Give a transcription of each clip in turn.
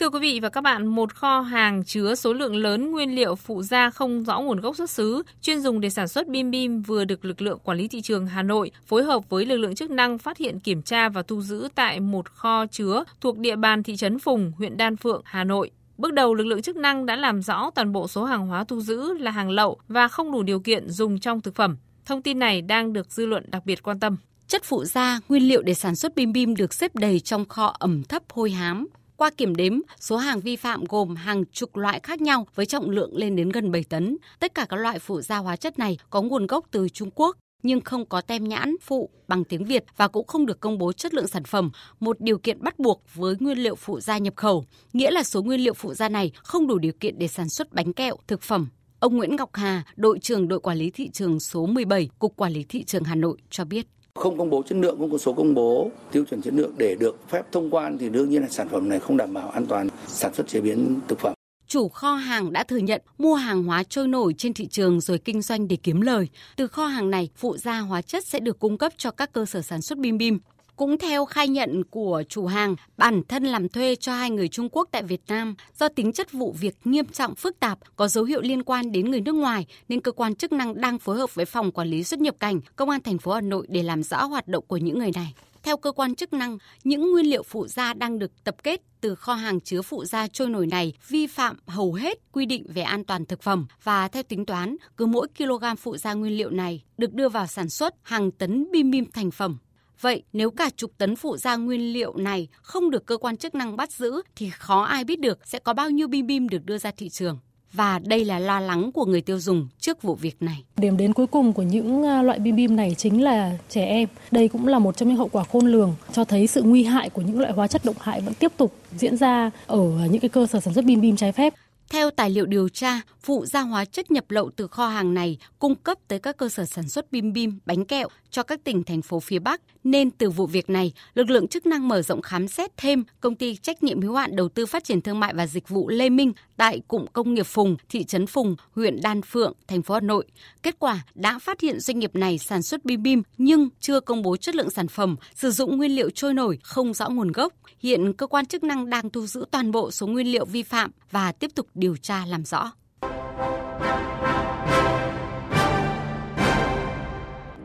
Thưa quý vị và các bạn, một kho hàng chứa số lượng lớn nguyên liệu phụ gia không rõ nguồn gốc xuất xứ, chuyên dùng để sản xuất bim bim vừa được lực lượng quản lý thị trường Hà Nội phối hợp với lực lượng chức năng phát hiện, kiểm tra và thu giữ tại một kho chứa thuộc địa bàn thị trấn Phùng, huyện Đan Phượng, Hà Nội. Bước đầu, lực lượng chức năng đã làm rõ toàn bộ số hàng hóa thu giữ là hàng lậu và không đủ điều kiện dùng trong thực phẩm. Thông tin này đang được dư luận đặc biệt quan tâm. Chất phụ gia, nguyên liệu để sản xuất bim bim được xếp đầy trong kho ẩm thấp, hôi hám. Qua kiểm đếm, số hàng vi phạm gồm hàng chục loại khác nhau với trọng lượng lên đến gần 7 tấn. Tất cả các loại phụ gia hóa chất này có nguồn gốc từ Trung Quốc nhưng không có tem nhãn phụ bằng tiếng Việt và cũng không được công bố chất lượng sản phẩm, một điều kiện bắt buộc với nguyên liệu phụ gia nhập khẩu, nghĩa là số nguyên liệu phụ gia này không đủ điều kiện để sản xuất bánh kẹo, thực phẩm. Ông Nguyễn Ngọc Hà, đội trưởng đội quản lý thị trường số 17, Cục Quản lý Thị trường Hà Nội cho biết. Không công bố chất lượng, không có số công bố tiêu chuẩn chất lượng để được phép thông quan thì đương nhiên là sản phẩm này không đảm bảo an toàn sản xuất chế biến thực phẩm. Chủ kho hàng đã thừa nhận mua hàng hóa trôi nổi trên thị trường rồi kinh doanh để kiếm lời. Từ kho hàng này, phụ gia hóa chất sẽ được cung cấp cho các cơ sở sản xuất bim bim. Cũng theo khai nhận của chủ hàng, bản thân làm thuê cho 2 người Trung Quốc tại Việt Nam. Do tính chất vụ việc nghiêm trọng, phức tạp, có dấu hiệu liên quan đến người nước ngoài, nên cơ quan chức năng đang phối hợp với Phòng Quản lý Xuất nhập cảnh, Công an thành phố Hà Nội để làm rõ hoạt động của những người này. Theo cơ quan chức năng, những nguyên liệu phụ gia đang được tập kết từ kho hàng chứa phụ gia trôi nổi này vi phạm hầu hết quy định về an toàn thực phẩm và theo tính toán, cứ mỗi kg phụ gia nguyên liệu này được đưa vào sản xuất hàng tấn bim bim thành phẩm. Vậy nếu cả chục tấn phụ gia nguyên liệu này không được cơ quan chức năng bắt giữ thì khó ai biết được sẽ có bao nhiêu bim bim được đưa ra thị trường. Và đây là lo lắng của người tiêu dùng trước vụ việc này. Điểm đến cuối cùng của những loại bim bim này chính là trẻ em. Đây cũng là một trong những hậu quả khôn lường, cho thấy sự nguy hại của những loại hóa chất độc hại vẫn tiếp tục diễn ra ở những cái cơ sở sản xuất bim bim trái phép. Theo tài liệu điều tra, vụ ra hóa chất nhập lậu từ kho hàng này cung cấp tới các cơ sở sản xuất bim bim, bánh kẹo cho các tỉnh, thành phố phía Bắc. Nên từ vụ việc này, lực lượng chức năng mở rộng khám xét thêm công ty trách nhiệm hữu hạn đầu tư phát triển thương mại và dịch vụ Lê Minh tại cụm công nghiệp Phùng, thị trấn Phùng, huyện Đan Phượng, thành phố Hà Nội. Kết quả đã phát hiện doanh nghiệp này sản xuất bim bim nhưng chưa công bố chất lượng sản phẩm, sử dụng nguyên liệu trôi nổi không rõ nguồn gốc. Hiện cơ quan chức năng đang thu giữ toàn bộ số nguyên liệu vi phạm và tiếp tục điều tra làm rõ.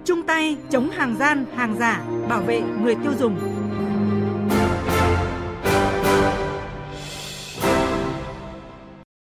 Chung tay chống hàng gian, hàng giả, bảo vệ người tiêu dùng.